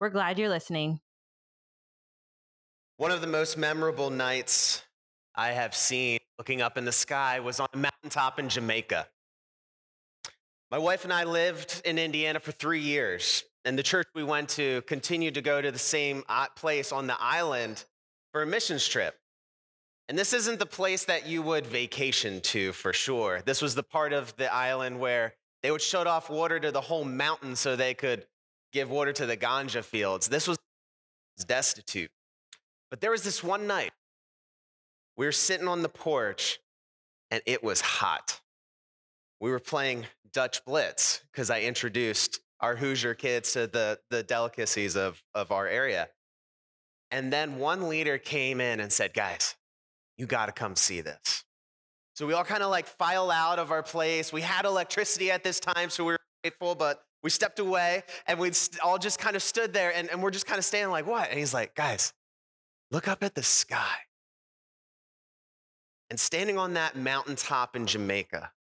We're glad you're listening. One of the most memorable nights I have seen looking up in the sky was on a mountaintop in Jamaica. My wife and I lived in Indiana for 3 years, and the church we went to continued to go to the same place on the island for a missions trip. And this isn't the place that you would vacation to, for sure. This was the part of the island where they would shut off water to the whole mountain so they could give water to the ganja fields. This was destitute. But there was this one night, we were sitting on the porch, and it was hot. We were playing Dutch Blitz, because I introduced our Hoosier kids to the delicacies of our area. And then one leader came in and said, "Guys, you got to come see this." So we all kind of like file out of our place. We had electricity at this time, so we were grateful, but we stepped away and we all just kind of stood there and we're just kind of standing like, "What?" And he's like, "Guys, look up at the sky." And standing on that mountaintop in Jamaica,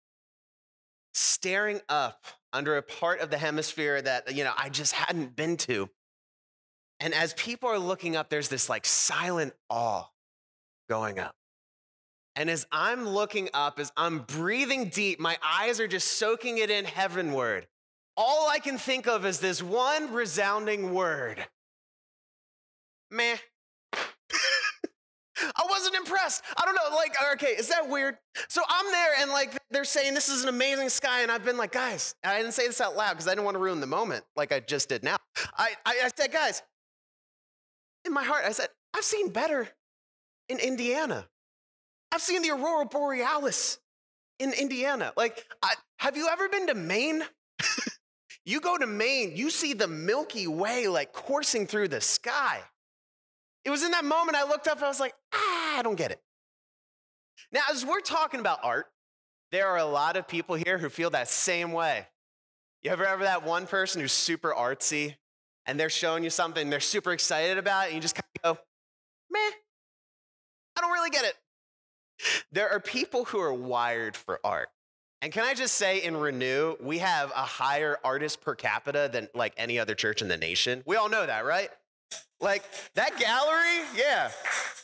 staring up under a part of the hemisphere that, you know, I just hadn't been to. And as people are looking up, there's this like silent awe going up. And as I'm looking up, as I'm breathing deep, my eyes are just soaking it in heavenward. All I can think of is this one resounding word: meh. I wasn't impressed. I don't know, like, okay, is that weird? So I'm there and like, they're saying this is an amazing sky. And I've been like, "Guys," I didn't say this out loud because I didn't want to ruin the moment like I just did now. I said, "Guys," in my heart, I said, "I've seen better in Indiana. I've seen the Aurora Borealis in Indiana." Like, have you ever been to Maine? You go to Maine, you see the Milky Way like coursing through the sky. It was in that moment I looked up and I was like, I don't get it. Now, as we're talking about art, there are a lot of people here who feel that same way. You ever that one person who's super artsy and they're showing you something they're super excited about and you just kind of go, meh, I don't really get it. There are people who are wired for art. And can I just say, in Renew, we have a higher artist per capita than like any other church in the nation. We all know that, right? Like that gallery, yeah.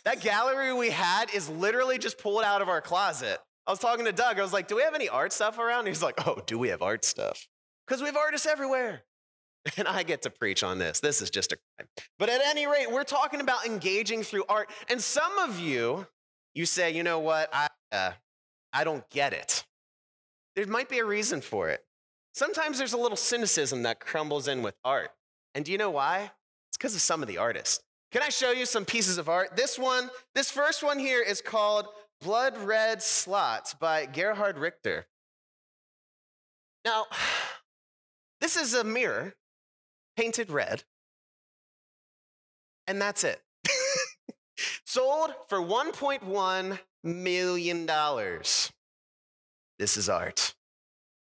That gallery we had is literally just pulled out of our closet. I was talking to Doug. I was like, "Do we have any art stuff around?" He's like, "Oh, do we have art stuff?" Because we have artists everywhere. And I get to preach on this. This is just a crime. But at any rate, we're talking about engaging through art. And some of you say, "You know what? I don't get it." There might be a reason for it. Sometimes there's a little cynicism that crumbles in with art. And do you know why? It's because of some of the artists. Can I show you some pieces of art? This first one here is called Blood Red Slots by Gerhard Richter. Now, this is a mirror painted red, and that's it. Sold for $1.1 million. This is art.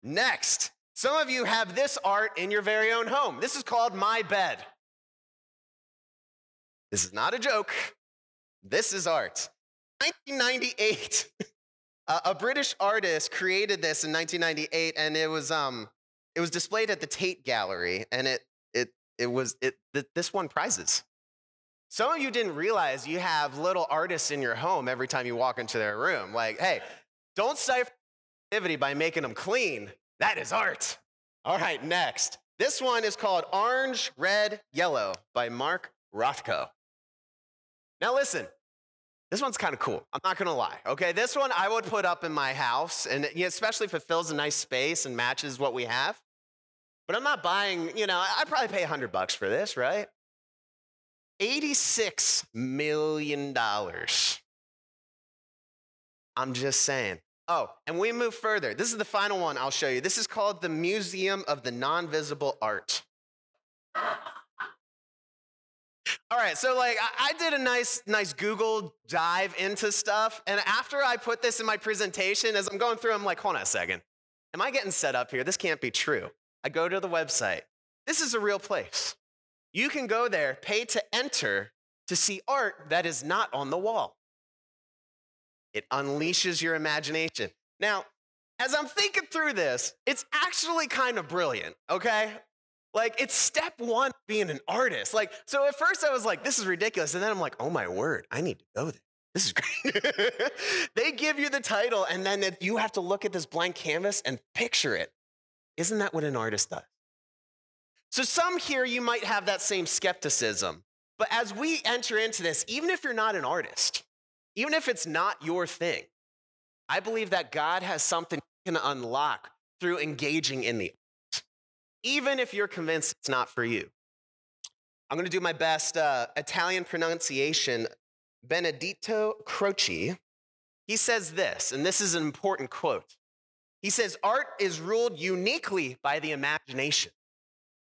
Next, some of you have this art in your very own home. This is called My Bed. This is not a joke. This is art. 1998. A British artist created this in 1998, and it was displayed at the Tate Gallery, and this won prizes. Some of you didn't realize you have little artists in your home every time you walk into their room. Like, hey, don't stifle creativity by making them clean. That is art. All right, next. This one is called Orange, Red, Yellow by Mark Rothko. Now listen, this one's kind of cool. I'm not going to lie. Okay, this one I would put up in my house, and especially if it fills a nice space and matches what we have. But I'm not buying, I'd probably pay $100 for this, right? $86 million. I'm just saying. Oh, and we move further. This is the final one I'll show you. This is called the Museum of the Non-Visible Art. All right, so like I did a nice Google dive into stuff, and after I put this in my presentation, as I'm going through, I'm like, hold on a second. Am I getting set up here? This can't be true. I go to the website. This is a real place. You can go there, pay to enter, to see art that is not on the wall. It unleashes your imagination. Now, as I'm thinking through this, it's actually kind of brilliant, okay? Like, it's step one, being an artist. Like, so at first I was like, this is ridiculous. And then I'm like, oh my word, I need to go there. This is great. They give you the title, and then you have to look at this blank canvas and picture it. Isn't that what an artist does? So some here, you might have that same skepticism. But as we enter into this, even if you're not an artist, even if it's not your thing, I believe that God has something you can unlock through engaging in the arts, even if you're convinced it's not for you. I'm going to do my best Italian pronunciation. Benedetto Croce, he says this, and this is an important quote. He says, art is ruled uniquely by the imagination.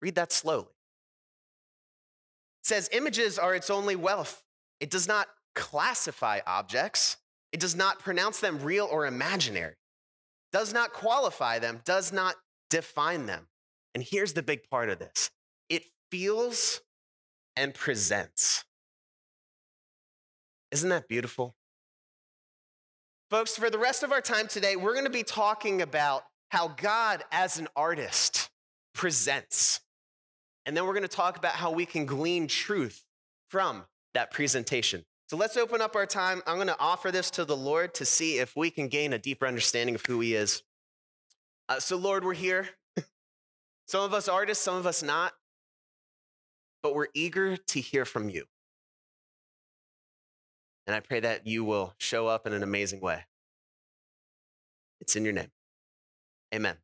Read that slowly. It says, images are its only wealth. It does not classify objects. It does not pronounce them real or imaginary, does not qualify them, does not define them. And here's the big part of this. It feels and presents. Isn't that beautiful? Folks, for the rest of our time today, we're going to be talking about how God, as an artist, presents. And then we're going to talk about how we can glean truth from that presentation. So let's open up our time. I'm going to offer this to the Lord to see if we can gain a deeper understanding of who he is. So Lord, we're here. Some of us artists, some of us not. But we're eager to hear from you. And I pray that you will show up in an amazing way. It's in your name. Amen.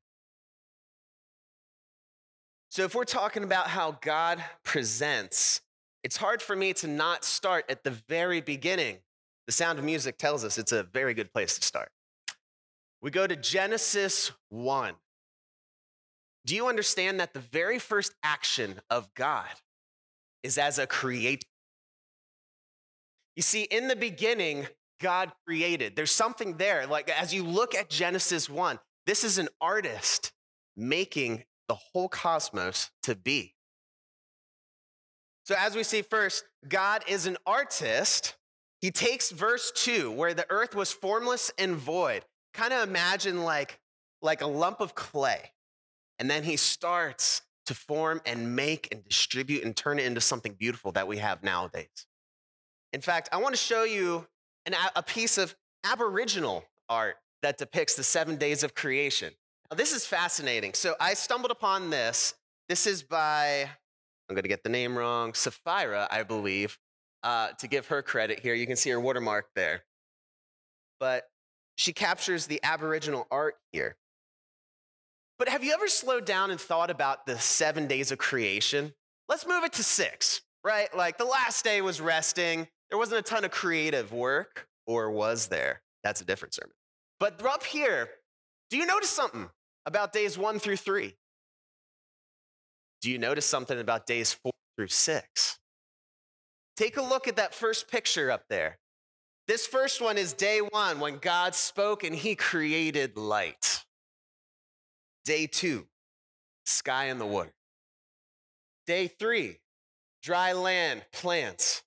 So if we're talking about how God presents, it's hard for me to not start at the very beginning. The Sound of Music tells us it's a very good place to start. We go to Genesis 1. Do you understand that the very first action of God is as a creator? You see, in the beginning, God created. There's something there. Like, as you look at Genesis 1, this is an artist making the whole cosmos to be. So as we see first, God is an artist. He takes verse 2, where the earth was formless and void. Kind of imagine like a lump of clay. And then he starts to form and make and distribute and turn it into something beautiful that we have nowadays. In fact, I want to show you a piece of Aboriginal art that depicts the 7 days of creation. Now, this is fascinating. So I stumbled upon this. This is by, I'm going to get the name wrong, Sapphira, I believe, to give her credit here. You can see her watermark there. But she captures the Aboriginal art here. But have you ever slowed down and thought about the 7 days of creation? Let's move it to 6, right? Like the last day was resting. There wasn't a ton of creative work, or was there? That's a different sermon. But up here, do you notice something about days 1 through 3? Do you notice something about days 4 through 6? Take a look at that first picture up there. This first one is day 1, when God spoke and he created light. Day 2, sky and the water. Day 3, dry land, plants.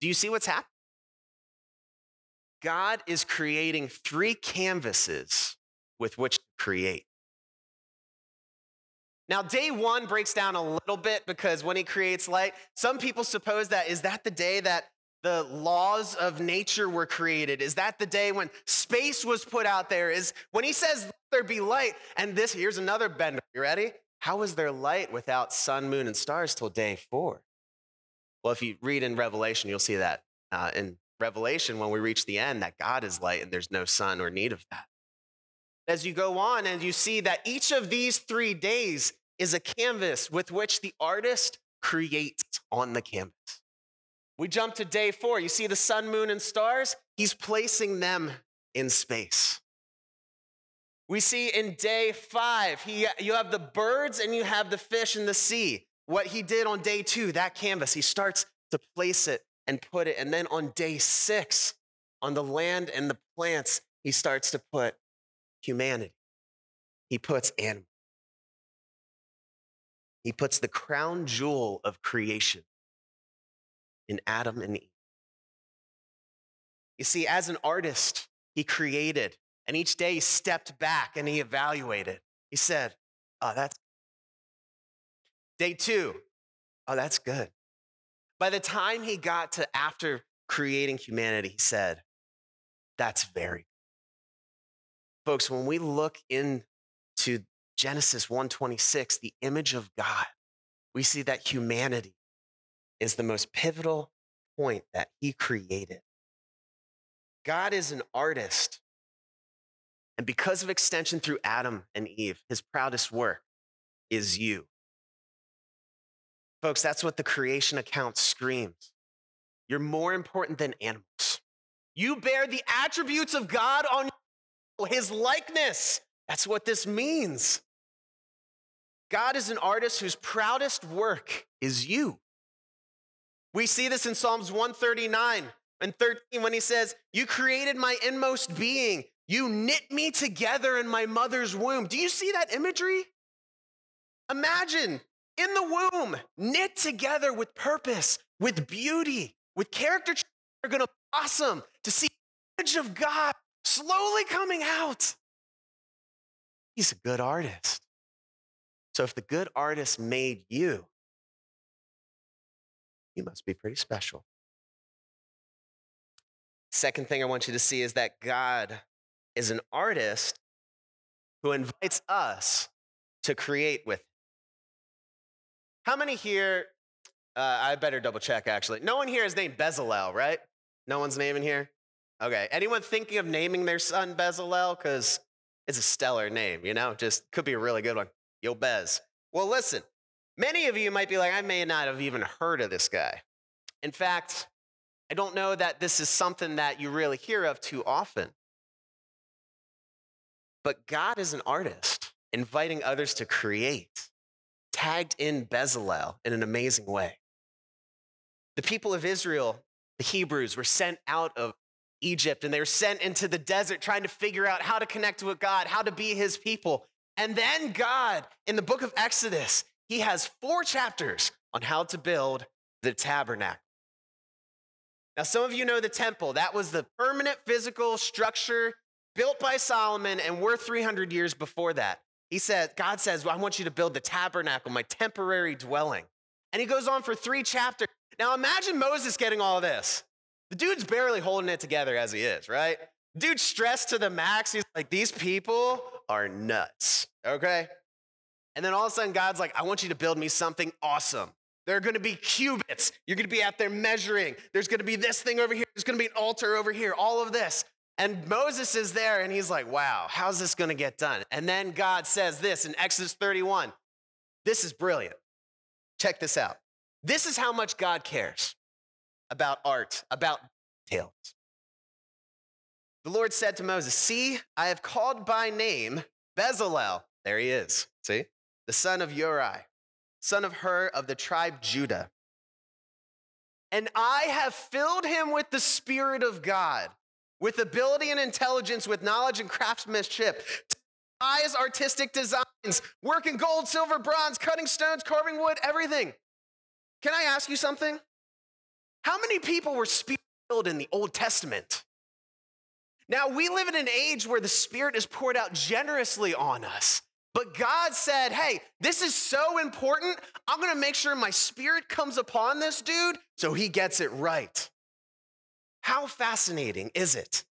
Do you see what's happening? God is creating 3 canvases with which to create. Now, day 1 breaks down a little bit because when he creates light, some people suppose that, is that the day that the laws of nature were created? Is that the day when space was put out there? Is when he says, let there be light, and this, here's another bender. You ready? How was there light without sun, moon, and stars till day 4? Well, if you read in Revelation, you'll see that in Revelation, when we reach the end, that God is light and there's no sun or need of that. As you go on and you see that each of these 3 days is a canvas with which the artist creates on the canvas. We jump to day 4. You see the sun, moon, and stars? He's placing them in space. We see in day 5, you have the birds and you have the fish in the sea. what he did on day 2, that canvas, he starts to place it and put it. And then on day 6, on the land and the plants, he starts to put humanity. He puts animals. He puts the crown jewel of creation in Adam and Eve. You see, as an artist, he created, and each day he stepped back and he evaluated. He said, oh, that's day 2. Oh, that's good. By the time he got to after creating humanity, he said, that's very good. Folks, when we look into Genesis 1:26, the image of God, we see that humanity is the most pivotal point that he created. God is an artist. And because of extension through Adam and Eve, his proudest work is you. Folks, that's what the creation account screams. You're more important than animals. You bear the attributes of God on his likeness. That's what this means. God is an artist whose proudest work is you. We see this in Psalms 139 and 13 when he says, you created my inmost being. You knit me together in my mother's womb. Do you see that imagery? Imagine in the womb, knit together with purpose, with beauty, with character that are going to blossom, to see the image of God slowly coming out. He's a good artist. So if the good artist made you, you must be pretty special. Second thing I want you to see is that God is an artist who invites us to create with him. How many here, I better double check actually. No one here is named Bezalel, right? No one's naming here? Okay, anyone thinking of naming their son Bezalel? Because it's a stellar name, you know? Just could be a really good one. Yo, Bez. Well, listen, many of you might be like, I may not have even heard of this guy. In fact, I don't know that this is something that you really hear of too often. But God is an artist, inviting others to create, tagged in Bezalel in an amazing way. The people of Israel, the Hebrews, were sent out of Egypt, and they were sent into the desert trying to figure out how to connect with God, how to be his people. And then God, in the book of Exodus, he has 4 chapters on how to build the tabernacle. Now, some of you know the temple. That was the permanent physical structure built by Solomon, and we're 300 years before that. He says, God says, well, I want you to build the tabernacle, my temporary dwelling. And he goes on for 3 chapters. Now, imagine Moses getting all this. The dude's barely holding it together as he is, right? Dude's stressed to the max. He's like, these people are nuts, okay? And then all of a sudden, God's like, I want you to build me something awesome. There are going to be cubits. You're going to be out there measuring. There's going to be this thing over here. There's going to be an altar over here, all of this. And Moses is there, and he's like, wow, how's this going to get done? And then God says this in Exodus 31. This is brilliant. Check this out. This is how much God cares about art, about details. The Lord said to Moses, see, I have called by name Bezalel. There he is, see? The son of Uri, son of Hur of the tribe Judah. And I have filled him with the Spirit of God, with ability and intelligence, with knowledge and craftsmanship, to devise artistic designs, work in gold, silver, bronze, cutting stones, carving wood, everything. Can I ask you something? How many people were Spirit-filled in the Old Testament? Now, we live in an age where the Spirit is poured out generously on us. But God said, hey, this is so important. I'm going to make sure my Spirit comes upon this dude so he gets it right. How fascinating is it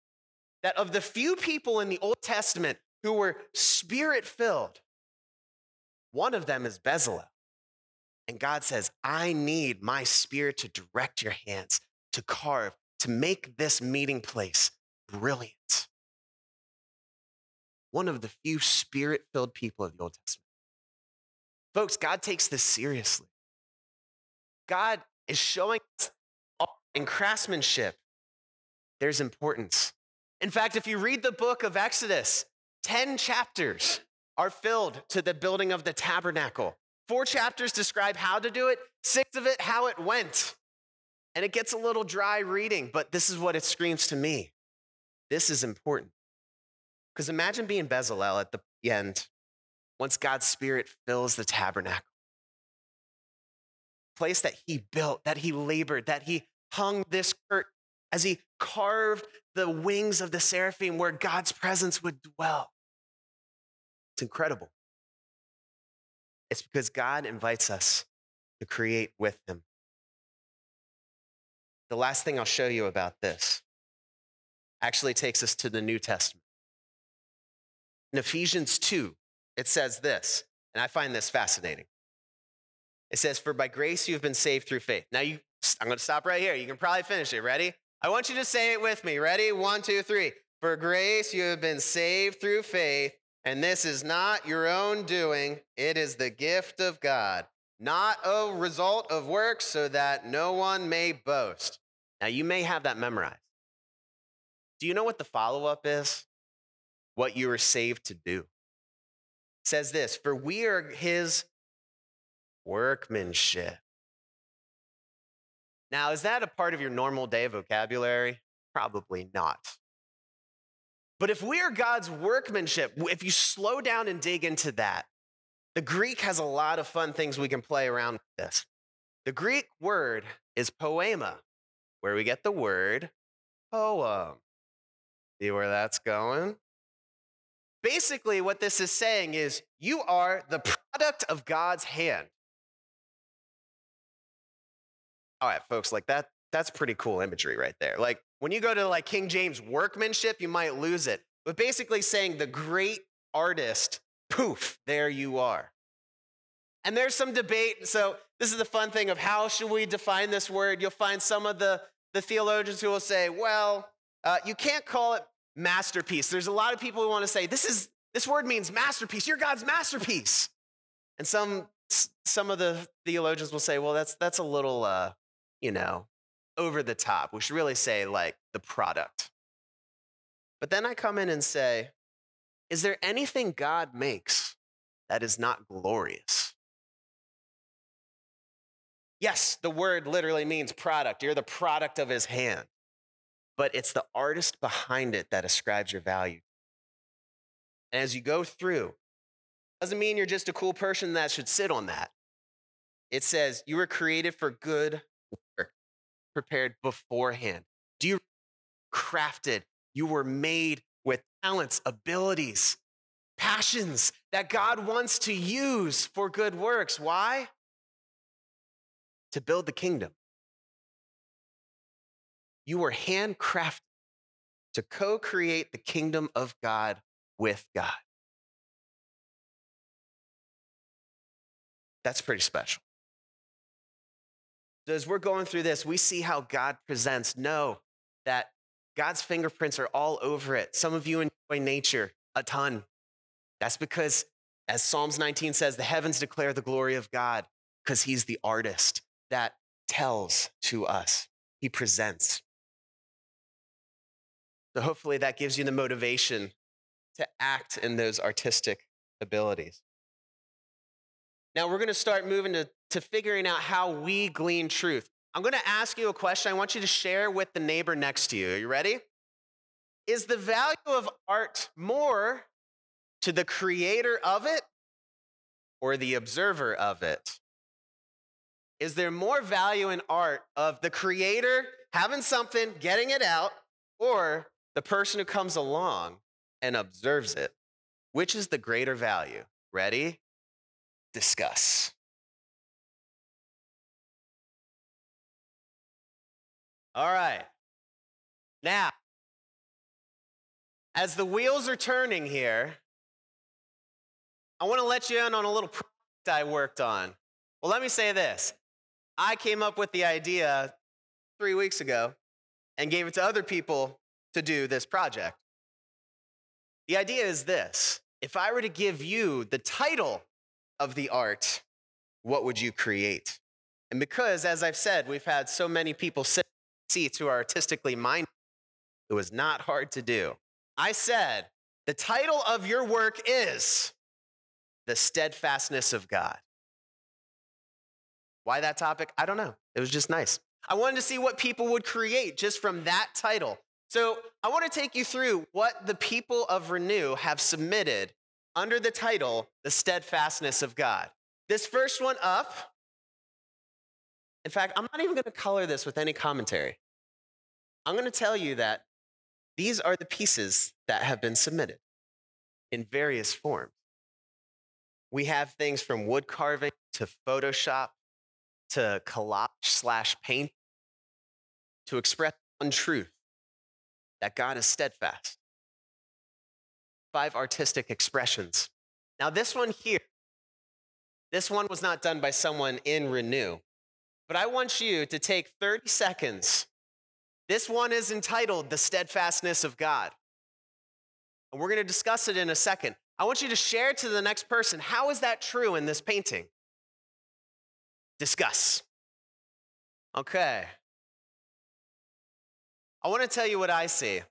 that of the few people in the Old Testament who were Spirit-filled, one of them is Bezalel. And God says, I need my Spirit to direct your hands, to carve, to make this meeting place brilliant. One of the few Spirit-filled people of the Old Testament. Folks, God takes this seriously. God is showing us art and craftsmanship. There's importance. In fact, if you read the book of Exodus, 10 chapters are filled to the building of the tabernacle. 4 chapters describe how to do it, 6 of it, how it went. And it gets a little dry reading, but this is what it screams to me. This is important. Because imagine being Bezalel at the end, once God's Spirit fills the tabernacle. Place that he built, that he labored, that he hung this curtain, as he carved the wings of the seraphim where God's presence would dwell. It's incredible. It's because God invites us to create with him. The last thing I'll show you about this actually takes us to the New Testament. In Ephesians 2, it says this, and I find this fascinating. It says, "For by grace you have been saved through faith." Now, I'm going to stop right here. You can probably finish it. Ready? I want you to say it with me. Ready? 1, 2, 3. For grace you have been saved through faith, and this is not your own doing. It is the gift of God, not a result of works, so that no one may boast. Now, you may have that memorized. Do you know what the follow-up is? What you were saved to do. It says this, for we are his workmanship. Now, is that a part of your normal day vocabulary? Probably not. But if we are God's workmanship, if you slow down and dig into that, the Greek has a lot of fun things we can play around with this. The Greek word is poema, where we get the word poem. See where that's going? Basically, what this is saying is you are the product of God's hand. All right, folks, like that's pretty cool imagery right there. Like when you go to like King James workmanship, you might lose it. But basically saying the great artist, poof, there you are. And there's some debate. So this is the fun thing of how should we define this word? You'll find some of the theologians who will say, well, you can't call it masterpiece. There's a lot of people who want to say, this word means masterpiece. You're God's masterpiece. And some of the theologians will say, well, that's a little, over the top. We should really say like the product. But then I come in and say, is there anything God makes that is not glorious? Yes, the word literally means product. You're the product of his hand. But it's the artist behind it that ascribes your value. And as you go through, doesn't mean you're just a cool person that should sit on that. It says you were created for good work, prepared beforehand. Do you crafted? You were made with talents, abilities, passions that God wants to use for good works. Why? To build the kingdom. You were handcrafted to co-create the kingdom of God with God. That's pretty special. So as we're going through this, we see how God presents. Know that God's fingerprints are all over it. Some of you enjoy nature a ton. That's because, as Psalms 19 says, the heavens declare the glory of God because he's the artist that tells to us. He presents. So hopefully that gives you the motivation to act in those artistic abilities. Now we're going to start moving to figuring out how we glean truth. I'm going to ask you a question I want you to share with the neighbor next to you. Are you ready? Is the value of art more to the creator of it or the observer of it? Is there more value in art of the creator having something, getting it out, or the person who comes along and observes it? Which is the greater value? Ready? Discuss. All right. Now, as the wheels are turning here, I want to let you in on a little project I worked on. Well, let me say this. I came up with the idea 3 weeks ago and gave it to other people to do this project. The idea is this. If I were to give you the title of the art, what would you create? And because, as I've said, we've had so many people sit in seats who are artistically minded, it was not hard to do. I said, the title of your work is The Steadfastness of God. Why that topic? I don't know. It was just nice. I wanted to see what people would create just from that title. So I want to take you through what the people of Renew have submitted under the title, The Steadfastness of God. This first one up, in fact, I'm not even going to color this with any commentary. I'm going to tell you that these are the pieces that have been submitted in various forms. We have things from wood carving to Photoshop to collage/paint to express one truth, that God is steadfast. 5 artistic expressions. Now this one here, this one was not done by someone in Renew, but I want you to take 30 seconds. This one is entitled The Steadfastness of God. And we're going to discuss it in a second. I want you to share to the next person, how is that true in this painting? Discuss. Okay. I want to tell you what I see.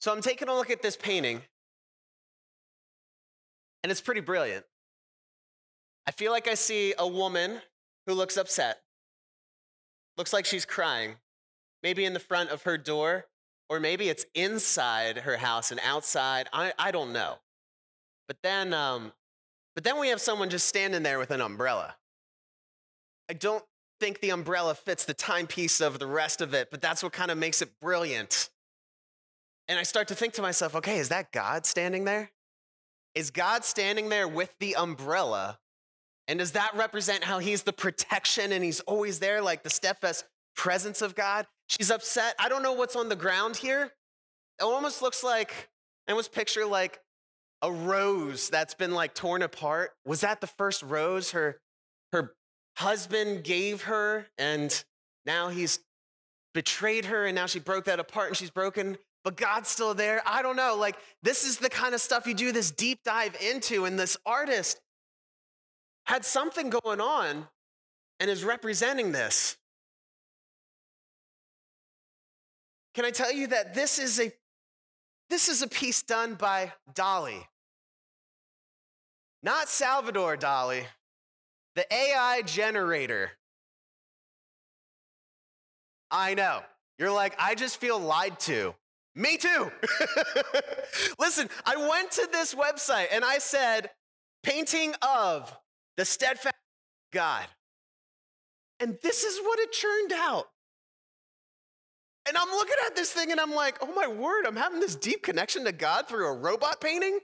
So I'm taking a look at this painting, and it's pretty brilliant. I feel like I see a woman who looks upset. Looks like she's crying, maybe in the front of her door, or maybe it's inside her house and outside. I don't know. But then we have someone just standing there with an umbrella. I don't think the umbrella fits the timepiece of the rest of it, but that's what kind of makes it brilliant. And I start to think to myself, okay, is that God standing there? Is God standing there with the umbrella? And does that represent how he's the protection and he's always there, like the steadfast presence of God? She's upset. I don't know what's on the ground here. It almost looks like, I almost picture like a rose that's been like torn apart. Was that the first rose her husband gave her? And now he's betrayed her and now she broke that apart and she's broken, but God's still there. I don't know. Like, this is the kind of stuff you do this deep dive into, and this artist had something going on and is representing this. Can I tell you that this is a piece done by Dali? Not Salvador Dali, the AI generator. I know. You're like, I just feel lied to. Me too. Listen, I went to this website and I said, painting of the steadfast God. And this is what it churned out. And I'm looking at this thing and I'm like, oh my word, I'm having this deep connection to God through a robot painting.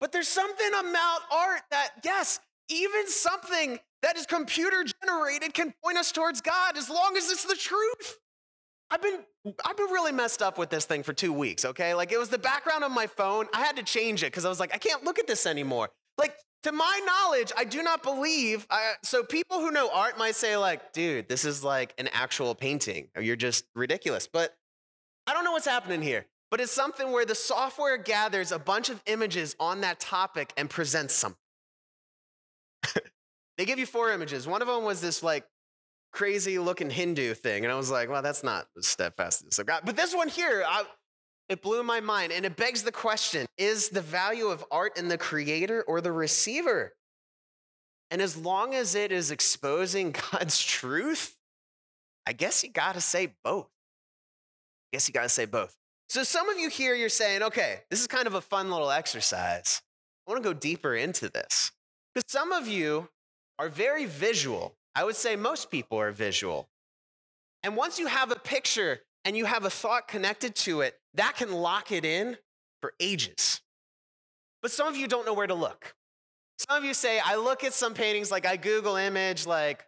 But there's something about art that, yes, even something that is computer generated can point us towards God as long as it's the truth. I've been really messed up with this thing for 2 weeks, okay? Like, it was the background on my phone. I had to change it because I was like, I can't look at this anymore. Like, to my knowledge, I do not believe. So people who know art might say like, dude, this is like an actual painting. Or you're just ridiculous. But I don't know what's happening here. But it's something where the software gathers a bunch of images on that topic and presents something. They give you 4 images. One of them was this like crazy looking Hindu thing. And I was like, well, that's not the steadfastness of God. But this one here, it blew my mind, and it begs the question, is the value of art in the creator or the receiver? And as long as it is exposing God's truth, I guess you got to say both. So some of you here, you're saying, okay, this is kind of a fun little exercise. I want to go deeper into this. Because some of you are very visual. I would say most people are visual. And once you have a picture and you have a thought connected to it, that can lock it in for ages. But some of you don't know where to look. Some of you say, I look at some paintings, like I Google image, like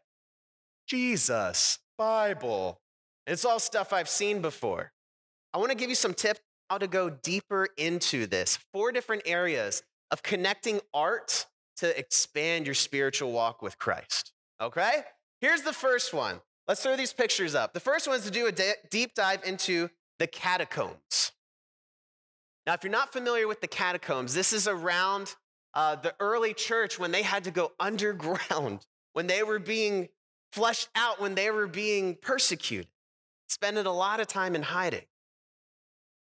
Jesus, Bible. It's all stuff I've seen before. I want to give you some tips how to go deeper into this. 4 different areas of connecting art to expand your spiritual walk with Christ, okay? Here's the first one. Let's throw these pictures up. The first one is to do a deep dive into the catacombs. Now, if you're not familiar with the catacombs, this is around the early church when they had to go underground, when they were being flushed out, when they were being persecuted, spending a lot of time in hiding.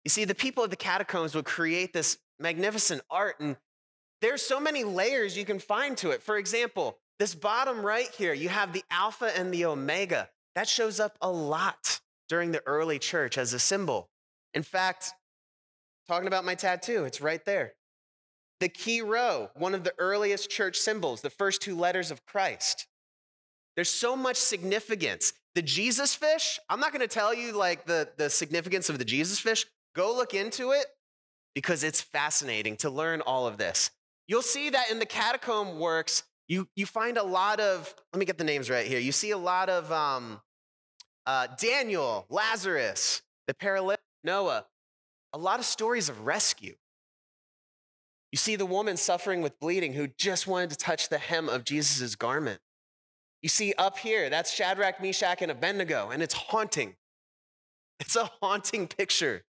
You see, the people of the catacombs would create this magnificent art, and There's so many layers you can find to it. For example, this bottom right here, you have the Alpha and the Omega. That shows up a lot during the early church as a symbol. In fact, talking about my tattoo, it's right there. The key row, one of the earliest church symbols, the first two letters of Christ. There's so much significance. The Jesus fish, I'm not gonna tell you like the significance of the Jesus fish. Go look into it because it's fascinating to learn all of this. You'll see that in the catacomb works, you find a lot of, let me get the names right here. You see a lot of Daniel, Lazarus, the paralytic, Noah, a lot of stories of rescue. You see the woman suffering with bleeding who just wanted to touch the hem of Jesus's garment. You see up here, that's Shadrach, Meshach, and Abednego, and it's haunting. It's a haunting picture.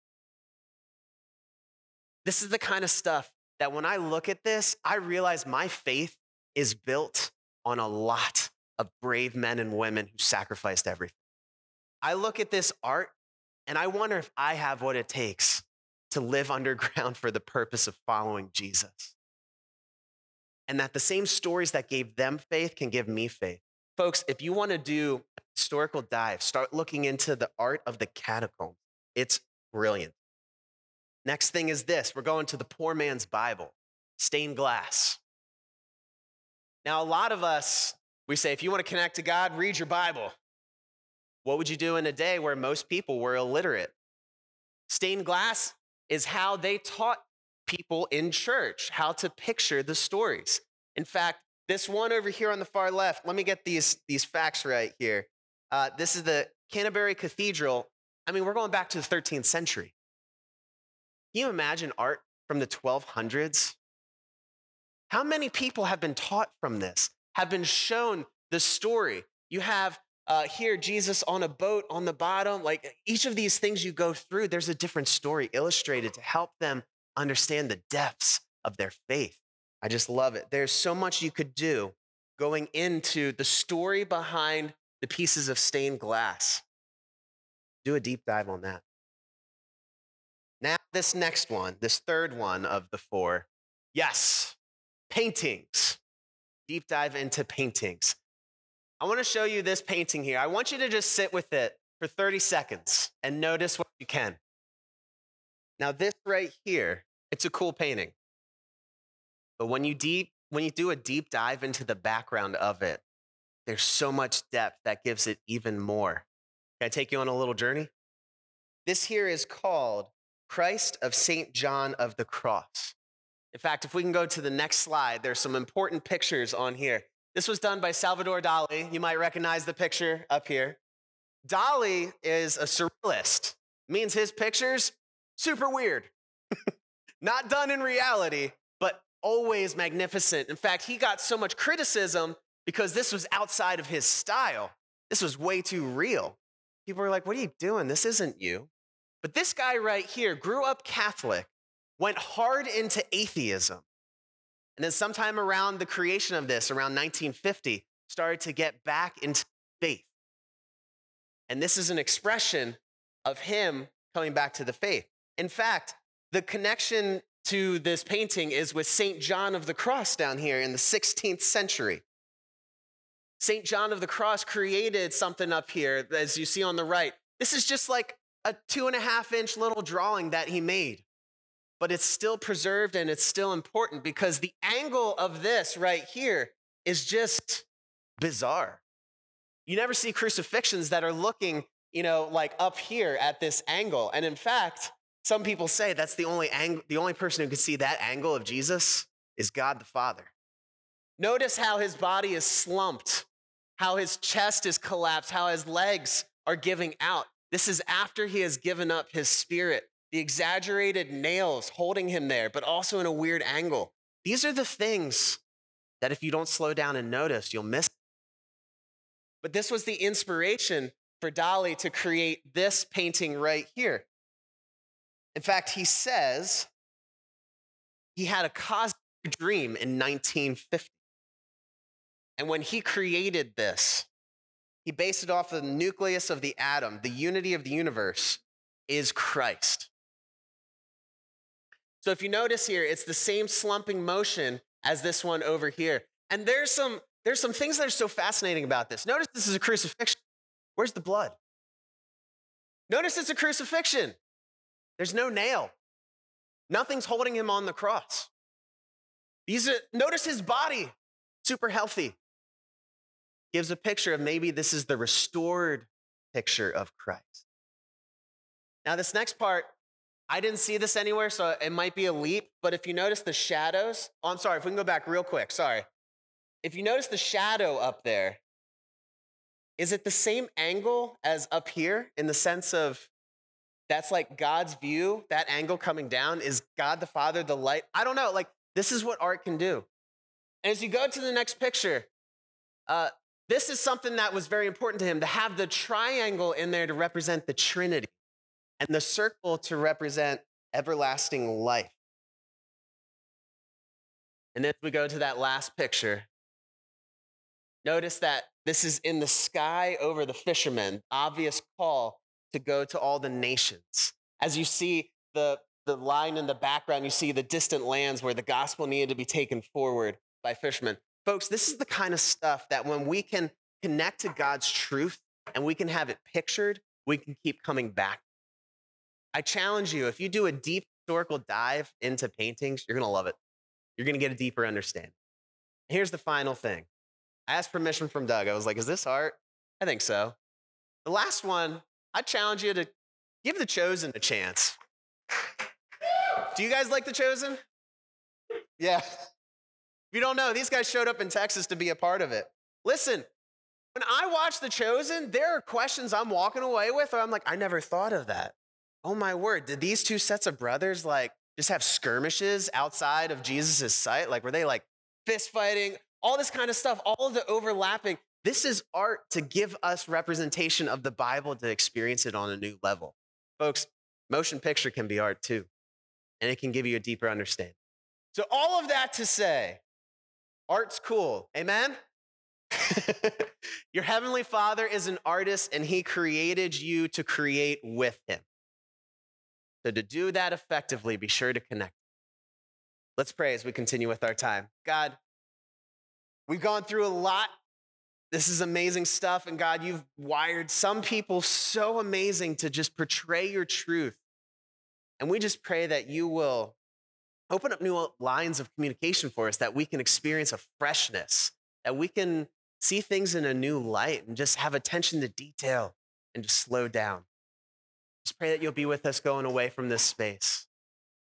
This is the kind of stuff that when I look at this, I realize my faith is built on a lot of brave men and women who sacrificed everything. I look at this art and I wonder if I have what it takes to live underground for the purpose of following Jesus. And that the same stories that gave them faith can give me faith. Folks, if you want to do a historical dive, start looking into the art of the catacombs. It's brilliant. Next thing is this. We're going to the poor man's Bible, stained glass. Now, a lot of us, we say, if you want to connect to God, read your Bible. What would you do in a day where most people were illiterate? Stained glass is how they taught people in church how to picture the stories. In fact, this one over here on the far left, let me get these facts right here. This is the Canterbury Cathedral. I mean, we're going back to the 13th century. Can you imagine art from the 1200s? How many people have been taught from this, have been shown the story? You have here Jesus on a boat on the bottom. Like each of these things you go through, there's a different story illustrated to help them understand the depths of their faith. I just love it. There's so much you could do going into the story behind the pieces of stained glass. Do a deep dive on that. Now, this next one, this third one of the four, yes, paintings. Deep dive into paintings. I want to show you this painting here. I want you to just sit with it for 30 seconds and notice what you can. Now, this right here, it's a cool painting. But when you do a deep dive into the background of it, there's so much depth that gives it even more. Can I take you on a little journey? This here is called Christ of Saint John of the Cross. In fact, if we can go to the next slide, there's some important pictures on here. This was done by Salvador Dali. You might recognize the picture up here. Dali is a surrealist. Means his pictures, super weird. Not done in reality, but always magnificent. In fact, he got so much criticism because this was outside of his style. This was way too real. People were like, what are you doing? This isn't you. But this guy right here grew up Catholic, went hard into atheism, and then sometime around the creation of this, around 1950, started to get back into faith. And this is an expression of him coming back to the faith. In fact, the connection to this painting is with St. John of the Cross down here in the 16th century. St. John of the Cross created something up here, as you see on the right. This is just like a 2.5-inch little drawing that he made, but it's still preserved and it's still important because the angle of this right here is just bizarre. You never see crucifixions that are looking, like up here at this angle. And in fact, some people say that's the only person who can see that angle of Jesus is God the Father. Notice how his body is slumped, how his chest is collapsed, how his legs are giving out. This is after he has given up his spirit, the exaggerated nails holding him there, but also in a weird angle. These are the things that if you don't slow down and notice, you'll miss. But this was the inspiration for Dali to create this painting right here. In fact, he says he had a cosmic dream in 1950. And when he created this, he based it off of the nucleus of the atom. The unity of the universe is Christ. So if you notice here, it's the same slumping motion as this one over here. And there's some things that are so fascinating about this. Notice this is a crucifixion. Where's the blood? Notice it's a crucifixion. There's no nail. Nothing's holding him on the cross. Notice his body, super healthy. Gives a picture of maybe this is the restored picture of Christ. Now this next part, I didn't see this anywhere, so it might be a leap, but if you notice the shadows, if we can go back real quick, sorry. If you notice the shadow up there, is it the same angle as up here in the sense of that's like God's view, that angle coming down? Is God the Father the light? I don't know, this is what art can do. And as you go to the next picture, this is something that was very important to him, to have the triangle in there to represent the Trinity and the circle to represent everlasting life. And then we go to that last picture. Notice that this is in the sky over the fishermen, obvious call to go to all the nations. As you see the line in the background, you see the distant lands where the gospel needed to be taken forward by fishermen. Folks, this is the kind of stuff that when we can connect to God's truth and we can have it pictured, we can keep coming back. I challenge you, if you do a deep historical dive into paintings, you're going to love it. You're going to get a deeper understanding. Here's the final thing. I asked permission from Doug. I was like, is this art? I think so. The last one, I challenge you to give The Chosen a chance. Do you guys like The Chosen? Yeah. If you don't know, these guys showed up in Texas to be a part of it. Listen, when I watch The Chosen, there are questions I'm walking away with, or I'm like, I never thought of that. Oh my word, did these two sets of brothers just have skirmishes outside of Jesus' sight? Were they fist fighting? All this kind of stuff, all of the overlapping. This is art to give us representation of the Bible to experience it on a new level. Folks, motion picture can be art too, and it can give you a deeper understanding. So all of that to say, art's cool, amen? Your heavenly Father is an artist, and he created you to create with him. So to do that effectively, be sure to connect. Let's pray as we continue with our time. God, we've gone through a lot. This is amazing stuff. And God, you've wired some people so amazing to just portray your truth. And we just pray that you will open up new lines of communication for us, that we can experience a freshness, that we can see things in a new light and just have attention to detail and just slow down. Just pray that you'll be with us going away from this space.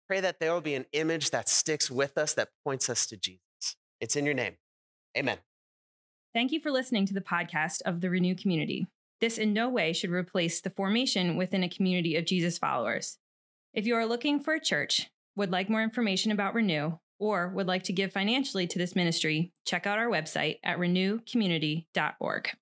Pray that there will be an image that sticks with us, that points us to Jesus. It's in your name. Amen. Thank you for listening to the podcast of the Renew Community. This in no way should replace the formation within a community of Jesus followers. If you are looking for a church, would like more information about Renew, or would like to give financially to this ministry, check out our website at renewcommunity.org.